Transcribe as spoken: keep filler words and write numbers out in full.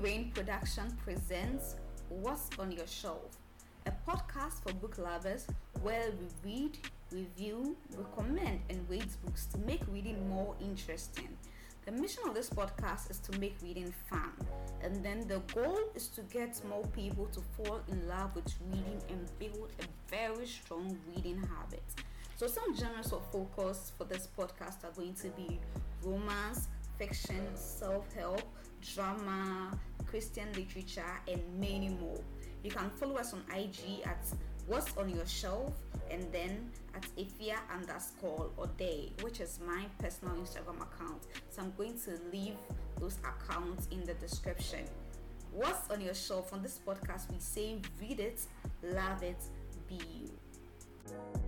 Glory Rain Production presents What's On Your Shelf, a podcast for book lovers where we read, review, recommend, and rate books to make reading more interesting. The mission of this podcast is to make reading fun, and then the goal is to get more people to fall in love with reading and build a very strong reading habit. So some genres of focus for this podcast are going to be romance, fiction, self-help, drama, Christian literature, and many more. You can follow us on I G at What's On Your Shelf, and then at Ifia underscore or day, which is my personal Instagram account. So I'm going to leave those accounts in the description. What's On Your Shelf? On this podcast, we say read it, love it, be you.